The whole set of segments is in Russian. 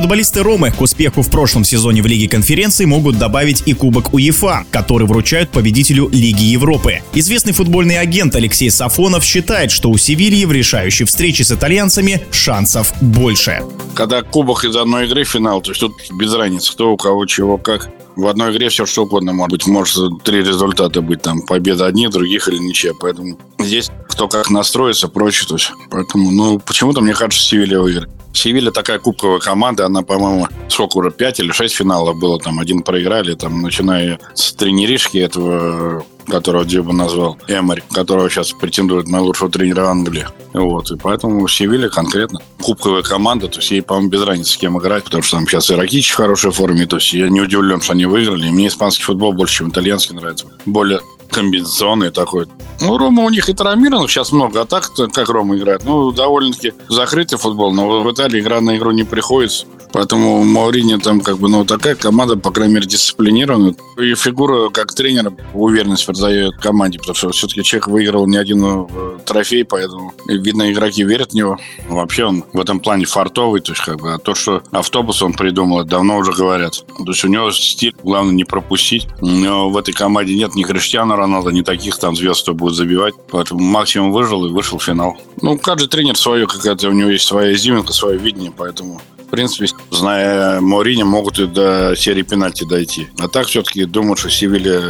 Футболисты Ромы к успеху в прошлом сезоне в Лиге конференций могут добавить и Кубок УЕФА, который вручают победителю Лиги Европы. Известный футбольный агент Алексей Сафонов считает, что у Севильи в решающей встрече с итальянцами шансов больше. Когда кубок из одной игры финал, то есть тут без разницы, кто у кого, чего, как. В одной игре все что угодно может быть. Может три результата быть, там, победа одних, других или ничья. Поэтому здесь кто как настроится, прочее. То есть. Поэтому, почему-то мне кажется, Севилья выиграет. Севилья такая кубковая команда, она, по-моему, сколько уже, 5 или 6 финалов было, там, один проиграли, там, начиная с тренеришки этого, которого Дзюба назвал, Эмери, которого сейчас претендует на лучшего тренера Англии. Вот, и поэтому Севилья конкретно кубковая команда, то есть ей, по-моему, без разницы с кем играть, потому что там сейчас и Ракичи в хорошей форме, то есть я не удивлен, что они выиграли, и мне испанский футбол больше, чем итальянский нравится, более комбинационный такой. Рома у них и травмированных, сейчас много атак, как Рома играет. Довольно-таки закрытый футбол, но в Италии игра на игру не приходится. Поэтому Моуринью там такая команда, по крайней мере, дисциплинированная. И фигура как тренера уверенность придает команде, потому что все-таки Чех выиграл не один трофей, поэтому, видно, игроки верят в него. Вообще он в этом плане фартовый, то есть то, что автобус он придумал, давно уже говорят. То есть у него стиль, главное не пропустить. Но в этой команде нет ни Криштиану Роналду, ни таких там звезд, кто будет забивать. Поэтому максимум выжил и вышел в финал. Каждый тренер свое, какая-то у него есть своя изюминка, свое видение, поэтому... В принципе, зная Моуринью, могут и до серии пенальти дойти. А так все-таки думают, что Севилья,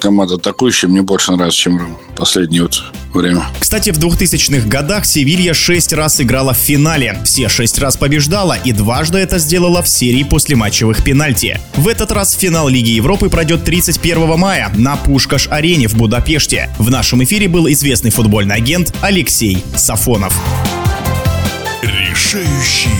команда атакующая, мне больше нравится, чем последнее время. Кстати, в 2000-х годах Севилья 6 раз играла в финале. Все 6 раз побеждала и дважды это сделала в серии послематчевых пенальти. В этот раз финал Лиги Европы пройдет 31 мая на Пушкаш-арене в Будапеште. В нашем эфире был известный футбольный агент Алексей Сафонов. Решающий